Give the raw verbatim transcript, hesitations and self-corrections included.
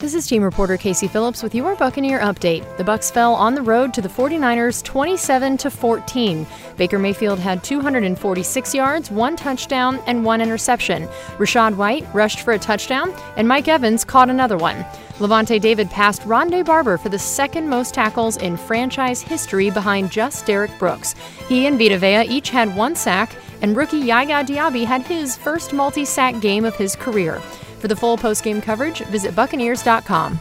This is team reporter Casey Phillips with your Buccaneer Update. The Bucs fell on the road to the forty-niners twenty-seven to fourteen. Baker Mayfield had two hundred forty-six yards, one touchdown, and one interception. Rashad White rushed for a touchdown, and Mike Evans caught another one. Levante David passed Ronde Barber for the second most tackles in franchise history behind just Derek Brooks. He and Vita Vea each had one sack, and rookie Yaga Diaby had his first multi-sack game of his career. For the full postgame coverage, visit Buccaneers dot com.